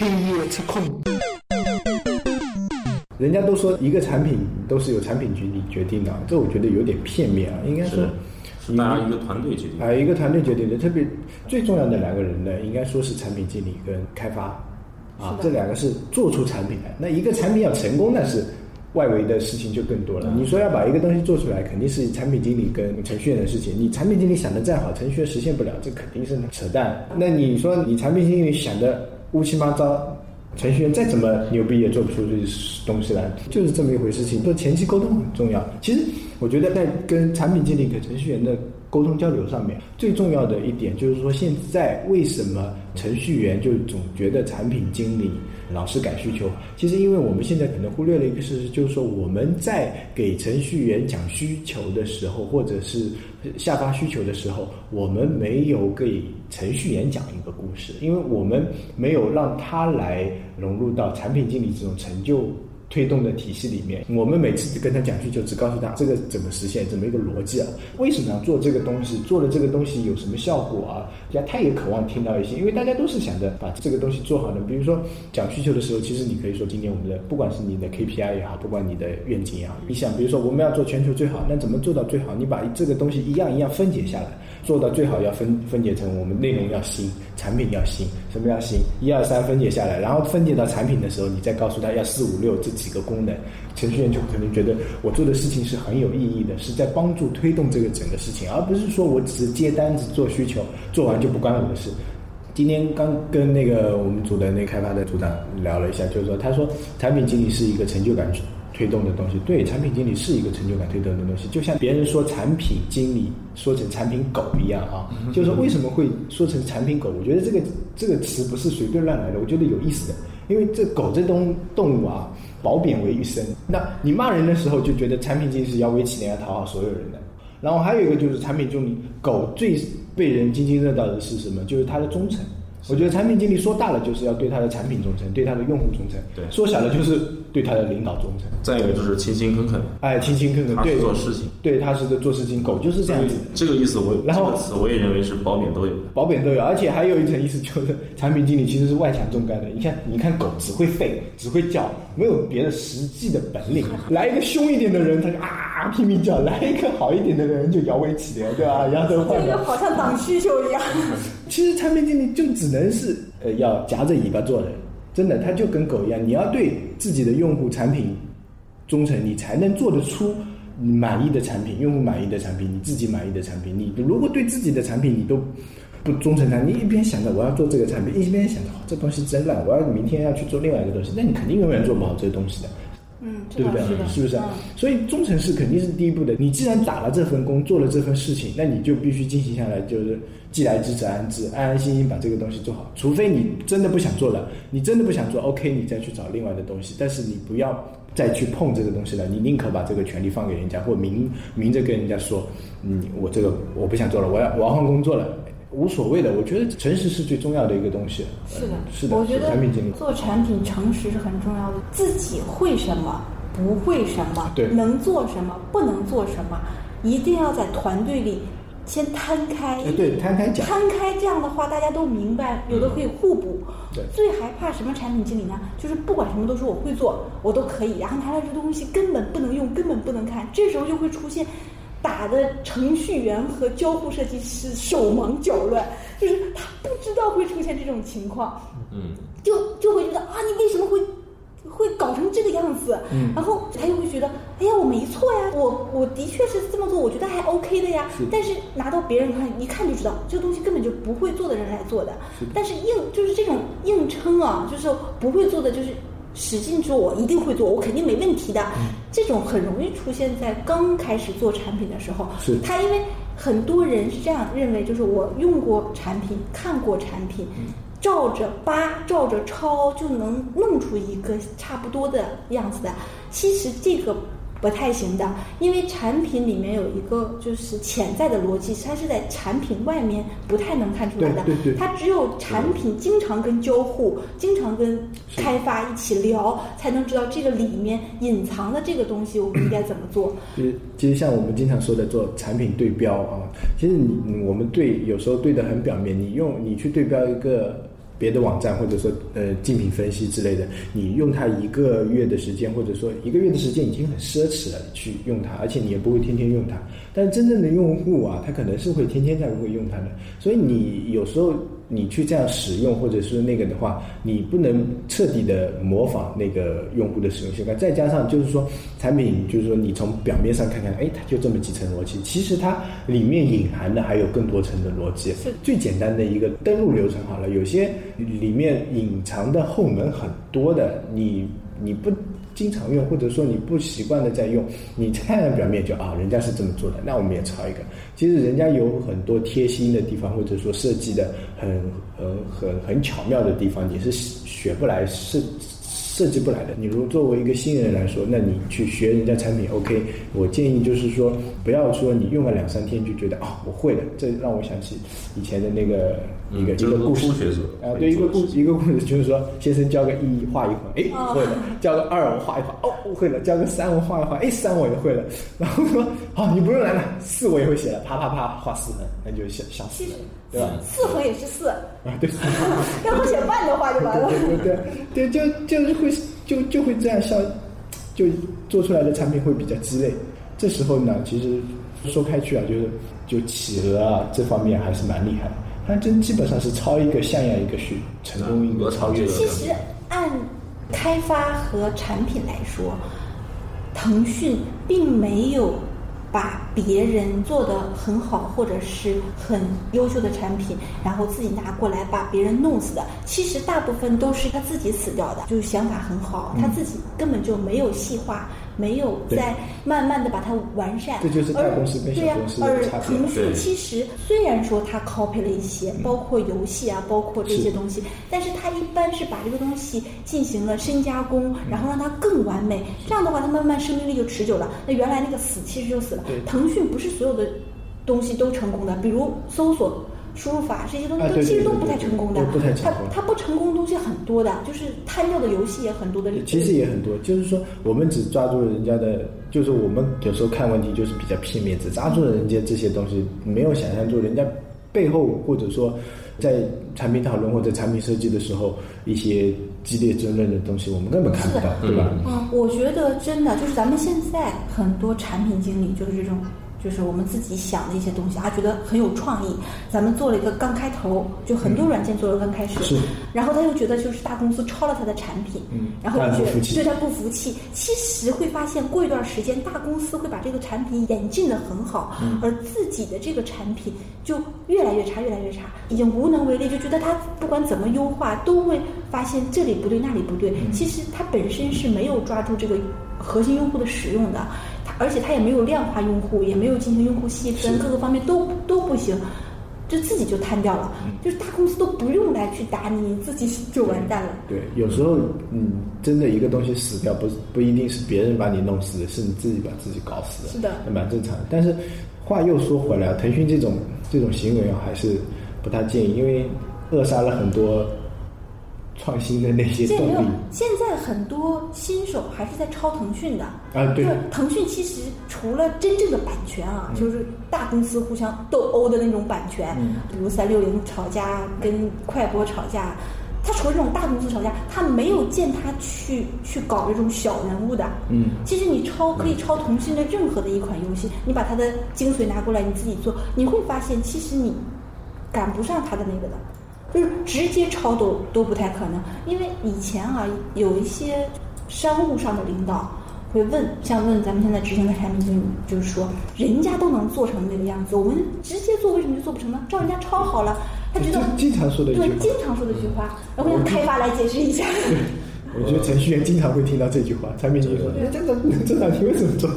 刻意去控制。人家都说一个产品都是由产品经理决定的，这我觉得有点片面啊，应该说是大家一个团队决定的，一个团队决定的。特别最重要的两个人呢，应该说是产品经理跟开发啊，这两个是做出产品来。那一个产品要成功，那是外围的事情就更多了。你说要把一个东西做出来，肯定是产品经理跟程序员的事情。你产品经理想的再好，程序员实现不了，这肯定是扯淡。那你说你产品经理想的乌七八糟，程序员再怎么牛逼也做不出这东西来，就是这么一回事情。做前期沟通很重要。其实我觉得在跟产品经理跟程序员的沟通交流上面，最重要的一点就是说，现在为什么程序员就总觉得产品经理老是赶需求？其实因为我们现在可能忽略了一个事实，就是说我们在给程序员讲需求的时候，或者是下发需求的时候，我们没有给程序员讲一个故事，因为我们没有让他来融入到产品经理这种成就推动的体系里面。我们每次跟他讲需求，只告诉他这个怎么实现，怎么一个逻辑啊，为什么要做这个东西，做了这个东西有什么效果啊。他也渴望听到一些，因为大家都是想着把这个东西做好的。比如说讲需求的时候，其实你可以说，今年我们的不管是你的 KPI 也好，不管你的愿景也好，你想比如说我们要做全球最好，那怎么做到最好？你把这个东西一样一样分解下来，做到最好要分解成我们内容要新，产品要新，什么要新，1、2、3分解下来，然后分解到产品的时候，你再告诉他要4、5、6这几个功能，程序员就可能觉得我做的事情是很有意义的，是在帮助推动这个整个事情，而不是说我只接单子做需求，做完就不关我的事。今天刚跟那个我们组的那个开发的组长聊了一下，就是说，他说产品经理是一个成就感推动的东西。对，产品经理是一个成就感推动的东西，就像别人说产品经理说成产品狗一样啊，就是为什么会说成产品狗？我觉得这个词不是随便乱来的，我觉得有意思的，因为这狗这动物啊，褒贬为一身。那你骂人的时候就觉得产品经理是摇尾乞怜要讨好所有人的，然后还有一个就是产品经理狗最被人津津乐道的是什么？就是他的忠诚。我觉得产品经理说大了就是要对他的产品忠诚，对他的用户忠诚，对，说小了就是对他的领导忠诚。再一个就是勤勤恳恳，勤勤恳恳，他是做事情，对，他是做事情，狗就是这样子。这个意思我，然后这个词我也认为是褒贬都有，褒贬都有，而且还有一层意思就是产品经理其实是外强中干的。你看狗只会吠，只会叫，没有别的实际的本领。来一个凶一点的人，他就拼命叫；来一个好一点的人，就摇尾乞怜，对吧？摇头晃脑，这就好像挡需求一样。其实产品经理就只能是要夹着尾巴做人，真的，他就跟狗一样，你要对自己的用户产品忠诚，你才能做得出你满意的产品，用户满意的产品，你自己满意的产品。你如果对自己的产品你都不忠诚，你一边想着我要做这个产品，一边想着这东西真烂，我要明天要去做另外一个东西，那你肯定永远做不好这个东西的。对不对？是不是？所以忠诚是肯定是第一步的。你既然打了这份工，做了这份事情，那你就必须进行下来，就是既来之则安之，安安心心把这个东西做好。除非你真的不想做了，你真的不想做 OK， 你再去找另外的东西，但是你不要再去碰这个东西了。你宁可把这个权利放给人家，或明着跟人家说，我这个我不想做了，我要换工作了，无所谓的。我觉得诚实是最重要的一个东西。是的，是的。我觉得产品经理做产品诚实是很重要的，自己会什么，不会什么，对，能做什么，不能做什么，一定要在团队里先摊开。对，摊开讲，摊开，这样的话大家都明白，有的可以互补。对，最害怕什么产品经理呢？就是不管什么都说我会做，我都可以，然后拿来这东西根本不能用，根本不能看，这时候就会出现打的程序员和交互设计师手忙脚乱，就是他不知道会出现这种情况，就会觉得啊，你为什么会搞成这个样子？然后他就会觉得，哎呀，我没错呀，我的确是这么做，我觉得还 OK 的呀。但是拿到别人一看就知道，这个东西根本就不会做的人来做的。但是就是这种硬撑啊，就是不会做的就是使劲说我一定会做，我肯定没问题的，这种很容易出现在刚开始做产品的时候。是他，因为很多人是这样认为，就是我用过产品，看过产品，照着扒，照着抄，就能弄出一个差不多的样子的。其实这个不太行的，因为产品里面有一个就是潜在的逻辑，它是在产品外面不太能看出来的。它只有产品经常跟交互，经常跟开发一起聊，才能知道这个里面隐藏的这个东西我们应该怎么做。其实像我们经常说的做产品对标啊，其实我们对有时候对得很表面，你去对标一个别的网站，或者说竞品分析之类的，你用它一个月的时间，或者说一个月的时间已经很奢侈了去用它，而且你也不会天天用它。但是真正的用户啊，他可能是会天天才会用它的，所以你有时候你去这样使用或者是那个的话，你不能彻底的模仿那个用户的使用习惯。再加上就是说产品，就是说你从表面上看看，它就这么几层逻辑，其实它里面隐含的还有更多层的逻辑。最简单的一个登录流程好了，有些里面隐藏的后门很多的，你不经常用，或者说你不习惯的在用，你看了表面就人家是这么做的，那我们也抄一个。其实人家有很多贴心的地方，或者说设计的很巧妙的地方，你是学不来，是设计不来的。你如果作为一个新人来说，那你去学人家产品 OK， 我建议就是说不要说你用了两三天就觉得我会了。这让我想起以前的那个一个故事啊，对，一个故事就是说，先生教个一画一画，我会了；教个二我画一画，我会了；教个三我画一画，三我也会了。然后说好，你不用来了，四我也会写了，啪啪啪画四横，那就想死了，对吧？四横也是四啊，对，要不写半的话就完了。对，就会这样，就做出来的产品会比较鸡肋。这时候呢，其实说开去啊，就企鹅啊这方面还是蛮厉害的。它真基本上是抄一个像样一个去成功一个超越。其实按开发和产品来说，腾讯并没有把别人做得很好或者是很优秀的产品，然后自己拿过来把别人弄死的。其实大部分都是他自己死掉的，就是想法很好，他自己根本就没有细化，没有在慢慢的把它完善。这就是大公司跟小公司的差别。而腾讯其实虽然说它 copy 了一些，包括游戏啊，包括这些东西，但是它一般是把这个东西进行了深加工，然后让它更完美。这样的话，它慢慢生命力就持久了。那原来那个死其实就死了。腾讯不是所有的东西都成功的，比如搜索输入法这些东西其实都不太成功的，它不成功的东西很多的，就是瘫掉的游戏也很多的，其实也很多。就是说我们只抓住了人家的，就是我们有时候看问题就是比较片面，只抓住了人家这些东西，没有想象住人家背后，或者说在产品讨论或者产品设计的时候一些激烈争论的东西，我们根本看不到，对吧？我觉得真的就是咱们现在很多产品经理就是这种，就是我们自己想的一些东西觉得很有创意，咱们做了一个刚开头，就很多软件做了刚开始，然后他又觉得就是大公司抄了他的产品，然后就对他不服气。其实会发现过一段时间，大公司会把这个产品演进得很好，而自己的这个产品就越来越差，越来越差，已经无能为力，就觉得他不管怎么优化都会发现这里不对那里不对。其实他本身是没有抓住这个核心用户的使用的，而且他也没有量化用户，也没有进行用户细分，各个方面都不行，就自己就瘫掉了。就是大公司都不用来去打你，自己就完蛋了。对，有时候真的一个东西死掉，不一定是别人把你弄死的，是你自己把自己搞死的，是的，蛮正常的。但是话又说回来，腾讯这种行为还是不太建议，因为扼杀了很多创新的那些动力。现在很多新手还是在抄腾讯的啊，对。腾讯其实除了真正的版权啊，就是大公司互相斗殴的那种版权，比如360吵架跟快播吵架，他除了这种大公司吵架，他没有见他去搞这种小人物的。其实你可以抄腾讯的任何的一款游戏，你把它的精髓拿过来，你自己做，你会发现其实你赶不上他的那个的。就是直接抄都不太可能，因为以前有一些商务上的领导会问咱们现在执行的产品经理，就是说人家都能做成那个样子，我们直接做为什么就做不成呢？照人家抄好了，他觉得经常说的一句话，然后让开发来解释一下。我觉得程序员经常会听到这句话，产品经理说这你为什么做？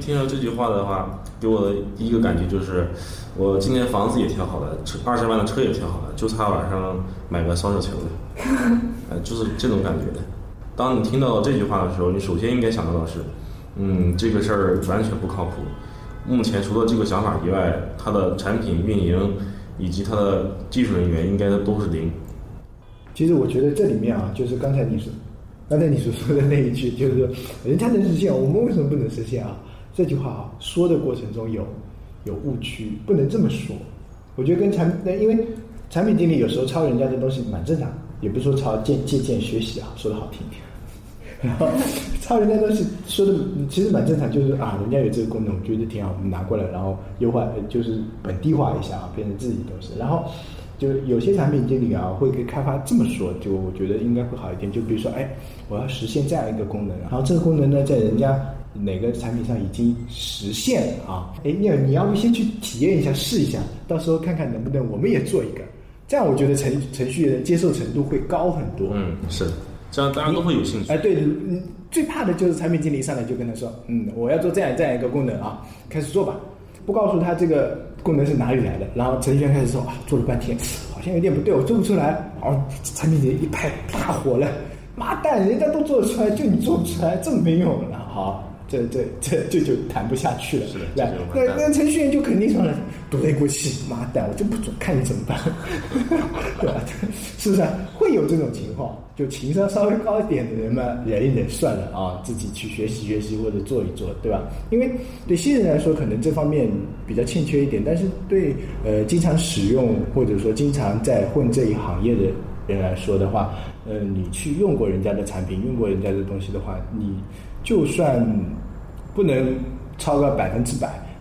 听到这句话的话，给我的第一个感觉就是我今年房子也挺好的，20万的车也挺好的，就差晚上买个烧热球的。就是这种感觉的。当你听到这句话的时候，你首先应该想到的是这个事儿完全不靠谱，目前除了这个想法以外，它的产品运营以及它的技术人员应该都是零。其实我觉得这里面就是刚才你所说的那一句，就是说人家能实现，我们为什么不能实现啊？这句话说的过程中有误区，不能这么说。我觉得因为产品经理有时候抄人家的东西蛮正常，也不是说朝借鉴学习啊，说的好听一点。然后抄人家东西说的其实蛮正常，就是啊，人家有这个功能，我觉得挺好，我们拿过来，然后优化，就是本地化一下啊，变成自己的东西。然后就有些产品经理啊会给开发这么说，就我觉得应该会好一点。就比如说，哎，我要实现这样一个功能，然后这个功能呢，在人家哪个产品上已经实现了啊，哎，你要不先去体验一下，试一下，到时候看看能不能我们也做一个。这样我觉得程序员的接受程度会高很多。嗯，是。这样大家都会有兴趣。哎，对，最怕的就是产品经理上来就跟他说，我要做这样一个功能啊，开始做吧。不告诉他这个功能是哪里来的，然后程序员开始说啊，做了半天，好像有点不对，我做不出来。哦，产品经理一拍大火了，妈蛋，人家都做得出来，就你做不出来，这么没用了。好，这就谈不下去了，是吧？那程序员就肯定上来躲一股气，妈蛋，我就不准，看你怎么办，对吧？是不是会有这种情况？就情商稍微高一点的人嘛，忍一忍算了啊，自己去学习学习或者做一做，对吧？因为对新人来说，可能这方面比较欠缺一点，但是对经常使用或者说经常在混这一行业的人来说的话，你去用过人家的产品，用过人家的东西的话，你就算不能超个100%，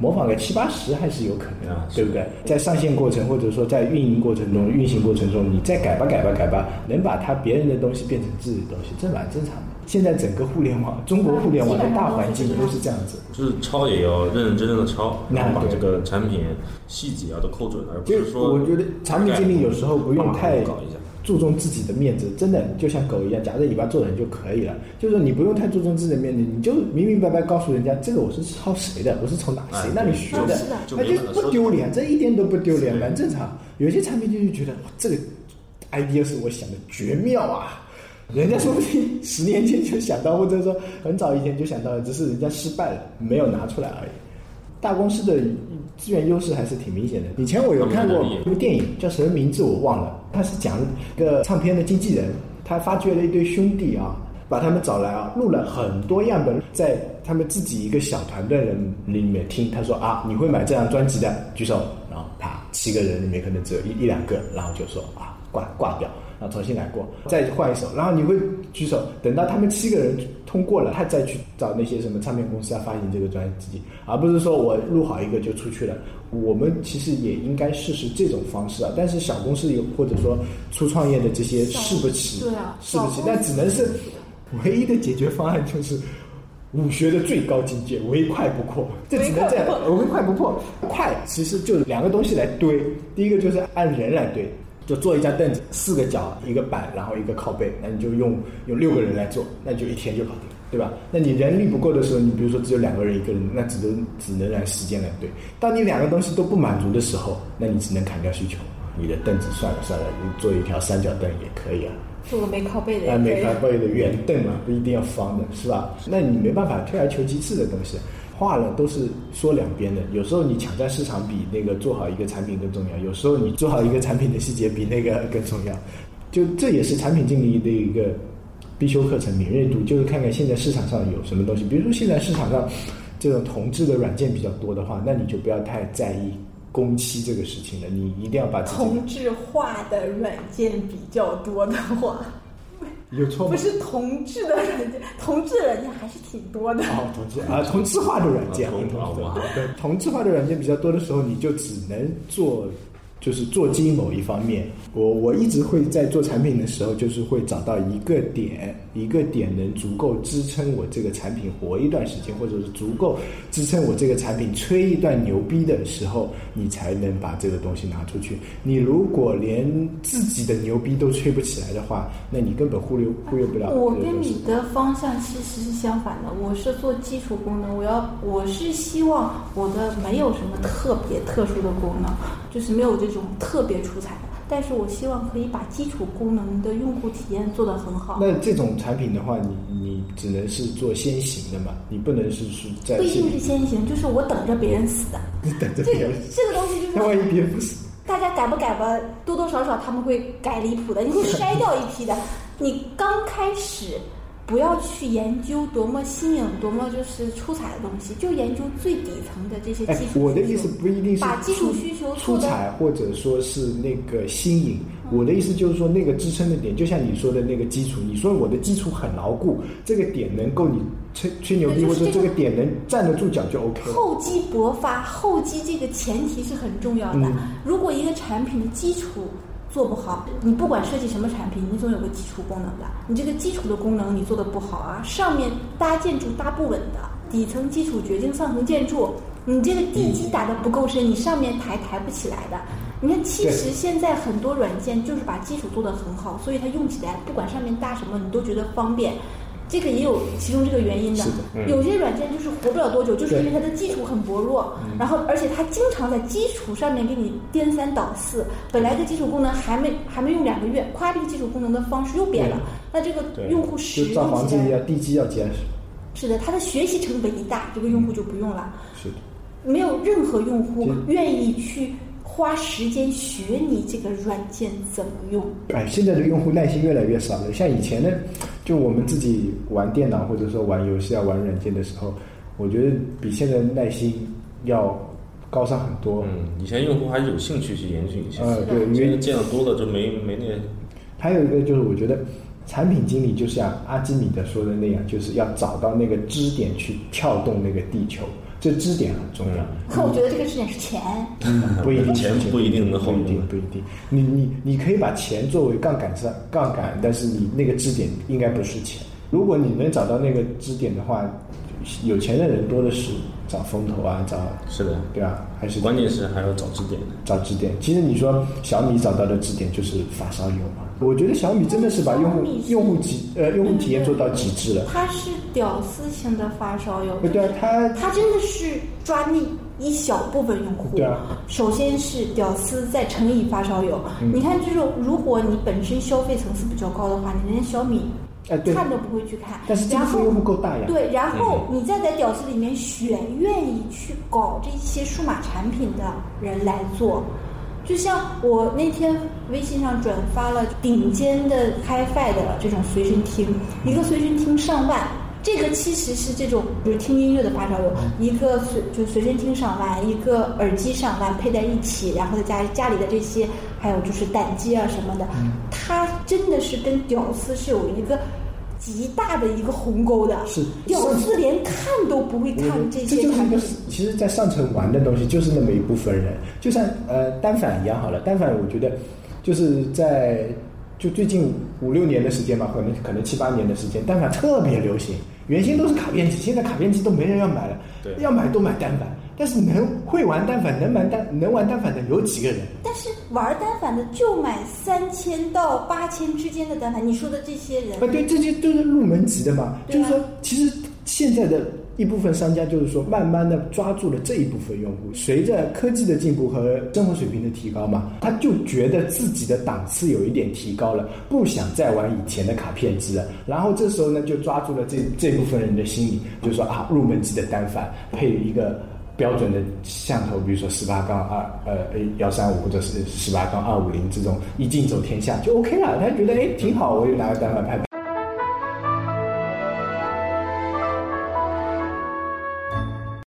模仿个70-80%还是有可能啊，对不对？在上线过程或者说在运营过程中、运行过程中，你再改吧，能把它别人的东西变成自己的东西，这蛮正常的。现在整个互联网，中国互联网的大环境都是这样子，就是抄也要认认真真的抄，然后把这个产品细节啊都扣准，而不是说我觉得产品经理有时候不用太注重自己的面子，真的就像狗一样夹着尾巴做人就可以了。就是你不用太注重自己的面子，你就明明白白告诉人家，这个我是抄谁的，我是从哪谁那里学的，那就不丢脸，这一点都不丢脸，蛮正常。有些产品经理就觉得，这个 idea 是我想的，绝妙啊！人家说不定10年前就想到，或者说很早以前就想到了，只是人家失败了，没有拿出来而已。大公司的资源优势还是挺明显的。以前我有看过一部电影，叫什么名字我忘了，他是讲一个唱片的经纪人，他发掘了一堆兄弟啊，把他们找来啊，录了很多样本，在他们自己一个小团队人里面听，他说啊，你会买这张专辑的举手，然后他7个人里面可能只有一两个，然后就说啊，挂掉，然后重新来过，再换一首，然后你会举手，等到他们7个人通过了，他再去找那些什么唱片公司啊发行这个专辑，而不是说我录好一个就出去了。我们其实也应该试试这种方式啊，但是小公司有或者说初创业的这些试不起，对啊，试不起，但只能是唯一的解决方案就是武学的最高境界，唯快不破，这只能这样，唯快不破。快其实就两个东西来堆，第一个就是按人来堆。就做一张凳子，4个脚一个板，然后一个靠背，那你就用6个人来做，那就1天就搞定，对吧？那你人力不够的时候，你比如说只有2个人1个人，那只能让时间来对。当你2个东西都不满足的时候，那你只能砍掉需求，你的凳子算了，你做一条3角凳也可以啊，做个没靠背的，没靠背的圆凳嘛，不一定要方的，是吧？那你没办法，退而求其次的东西。话呢都是说两边的，有时候你抢占市场比那个做好一个产品更重要，有时候你做好一个产品的细节比那个更重要。就这也是产品经理的一个必修课程，敏锐度，就是看看现在市场上有什么东西。比如说现在市场上这种同质的软件比较多的话，那你就不要太在意工期这个事情了，你一定要把自己同质化的软件比较多的话。有错吗？不是同质的软件，同质软件还是挺多的。哦，同质化的软件，同质化的软件比较多的时候，你就只能做，就是做精某一方面。我一直会在做产品的时候，就是会找到一个点能足够支撑我这个产品活一段时间，或者是足够支撑我这个产品吹一段牛逼的时候，你才能把这个东西拿出去。你如果连自己的牛逼都吹不起来的话，那你根本忽略不了。我跟你的方向其实是相反的，我是做基础功能，我是希望我的没有什么特别特殊的功能，就是没有这种特别出彩的，但是我希望可以把基础功能的用户体验做得很好。那这种产品的话，你只能是做先行的嘛，你不能是在不一定是先行，就是我等着别人死的。你等着别人死，这个东西就是万一别人不死，大家改不改吧，多多少少他们会改离谱的，你会筛掉一批的。你刚开始。不要去研究多么新颖、多么就是出彩的东西，就研究最底层的这些技术需求。我的意思不一定是把技术需求出彩，或者说是那个新颖。我的意思就是说，那个支撑的点，就像你说的那个基础，你说我的基础很牢固，这个点能够你吹牛逼，或者这个点能站得住脚就 OK 了。厚积薄发，厚积这个前提是很重要的。如果一个产品的基础做不好，你不管设计什么产品，你总有个基础功能的。你这个基础的功能你做得不好啊，上面搭建筑搭不稳的，底层基础决定上层建筑。你这个地基打得不够深，你上面抬不起来的。你看，其实现在很多软件就是把基础做得很好，所以它用起来不管上面搭什么，你都觉得方便。这个也有其中这个原因的，有些软件就是活不了多久，就是因为它的基础很薄弱，然后而且它经常在基础上面给你颠三倒四，本来这基础功能还没用2个月，夸这个基础功能的方式又变了，那这个用户使用起来地基要坚实。是的，它的学习成本一大，这个用户就不用了。是的，没有任何用户愿意去花时间学你这个软件怎么用。现在的用户耐心越来越少了。像以前呢，就我们自己玩电脑或者说玩游戏啊、玩软件的时候，我觉得比现在耐心要高尚很多。以前用户还是有兴趣去研究一些，对，因为见的多了就没那。还有一个就是，我觉得产品经理就像阿基米德说的那样，就是要找到那个支点去跳动那个地球。这支点很重要。可我觉得这个支点是钱。不一定，钱不一定能后面。不一定。你可以把钱作为杠杆，但是你那个支点应该不是钱。如果你能找到那个支点的话，有钱的人多的是，找风投啊，找。是的，对啊，还是关键是还要找支点的。找支点，其实你说小米找到的支点就是发烧友嘛。我觉得小米真的是把用户体验做到极致了。他是屌丝型的发烧友。对啊，他真的是抓那一小部分用户。对啊，首先是屌丝，再乘以发烧友。你看这种，如果你本身消费层次比较高的话，你人家小米看都不会去看。但是这部分用户够大呀。对，然后你再在屌丝里面选愿意去搞这些数码产品的人来做。就像我那天微信上转发了顶尖的HiFi的这种随身听，一个随身听上万，这个其实是这种比如听音乐的发烧友，一个随身听上万，一个耳机上万配在一起，然后再加家里的这些，还有就是胆机啊什么的，它真的是跟屌丝是有一个极大的一个鸿沟的。是，屌丝连看都不会看这些产品。其实在上层玩的东西就是那么一部分人，就像单反一样好了。单反我觉得就是在就最近5-6年的时间吧，可能7-8年的时间，单反特别流行。原先都是卡片机，现在卡片机都没人要买了，要买都买单反。但是会玩单反，能玩单反的有几个人？但是玩单反的就买3000到8000之间的单反。你说的这些人，对，这些都是入门级的嘛。就是说，其实现在的一部分商家就是说，慢慢的抓住了这一部分用户。随着科技的进步和生活水平的提高嘛，他就觉得自己的档次有一点提高了，不想再玩以前的卡片机了。然后这时候呢，就抓住了这部分人的心理，就是说啊，入门级的单反配一个标准的像头，比如说18-2 135或者是18-250这种一镜走天下就 OK 了。他觉得挺好，我就拿个单反拍拍。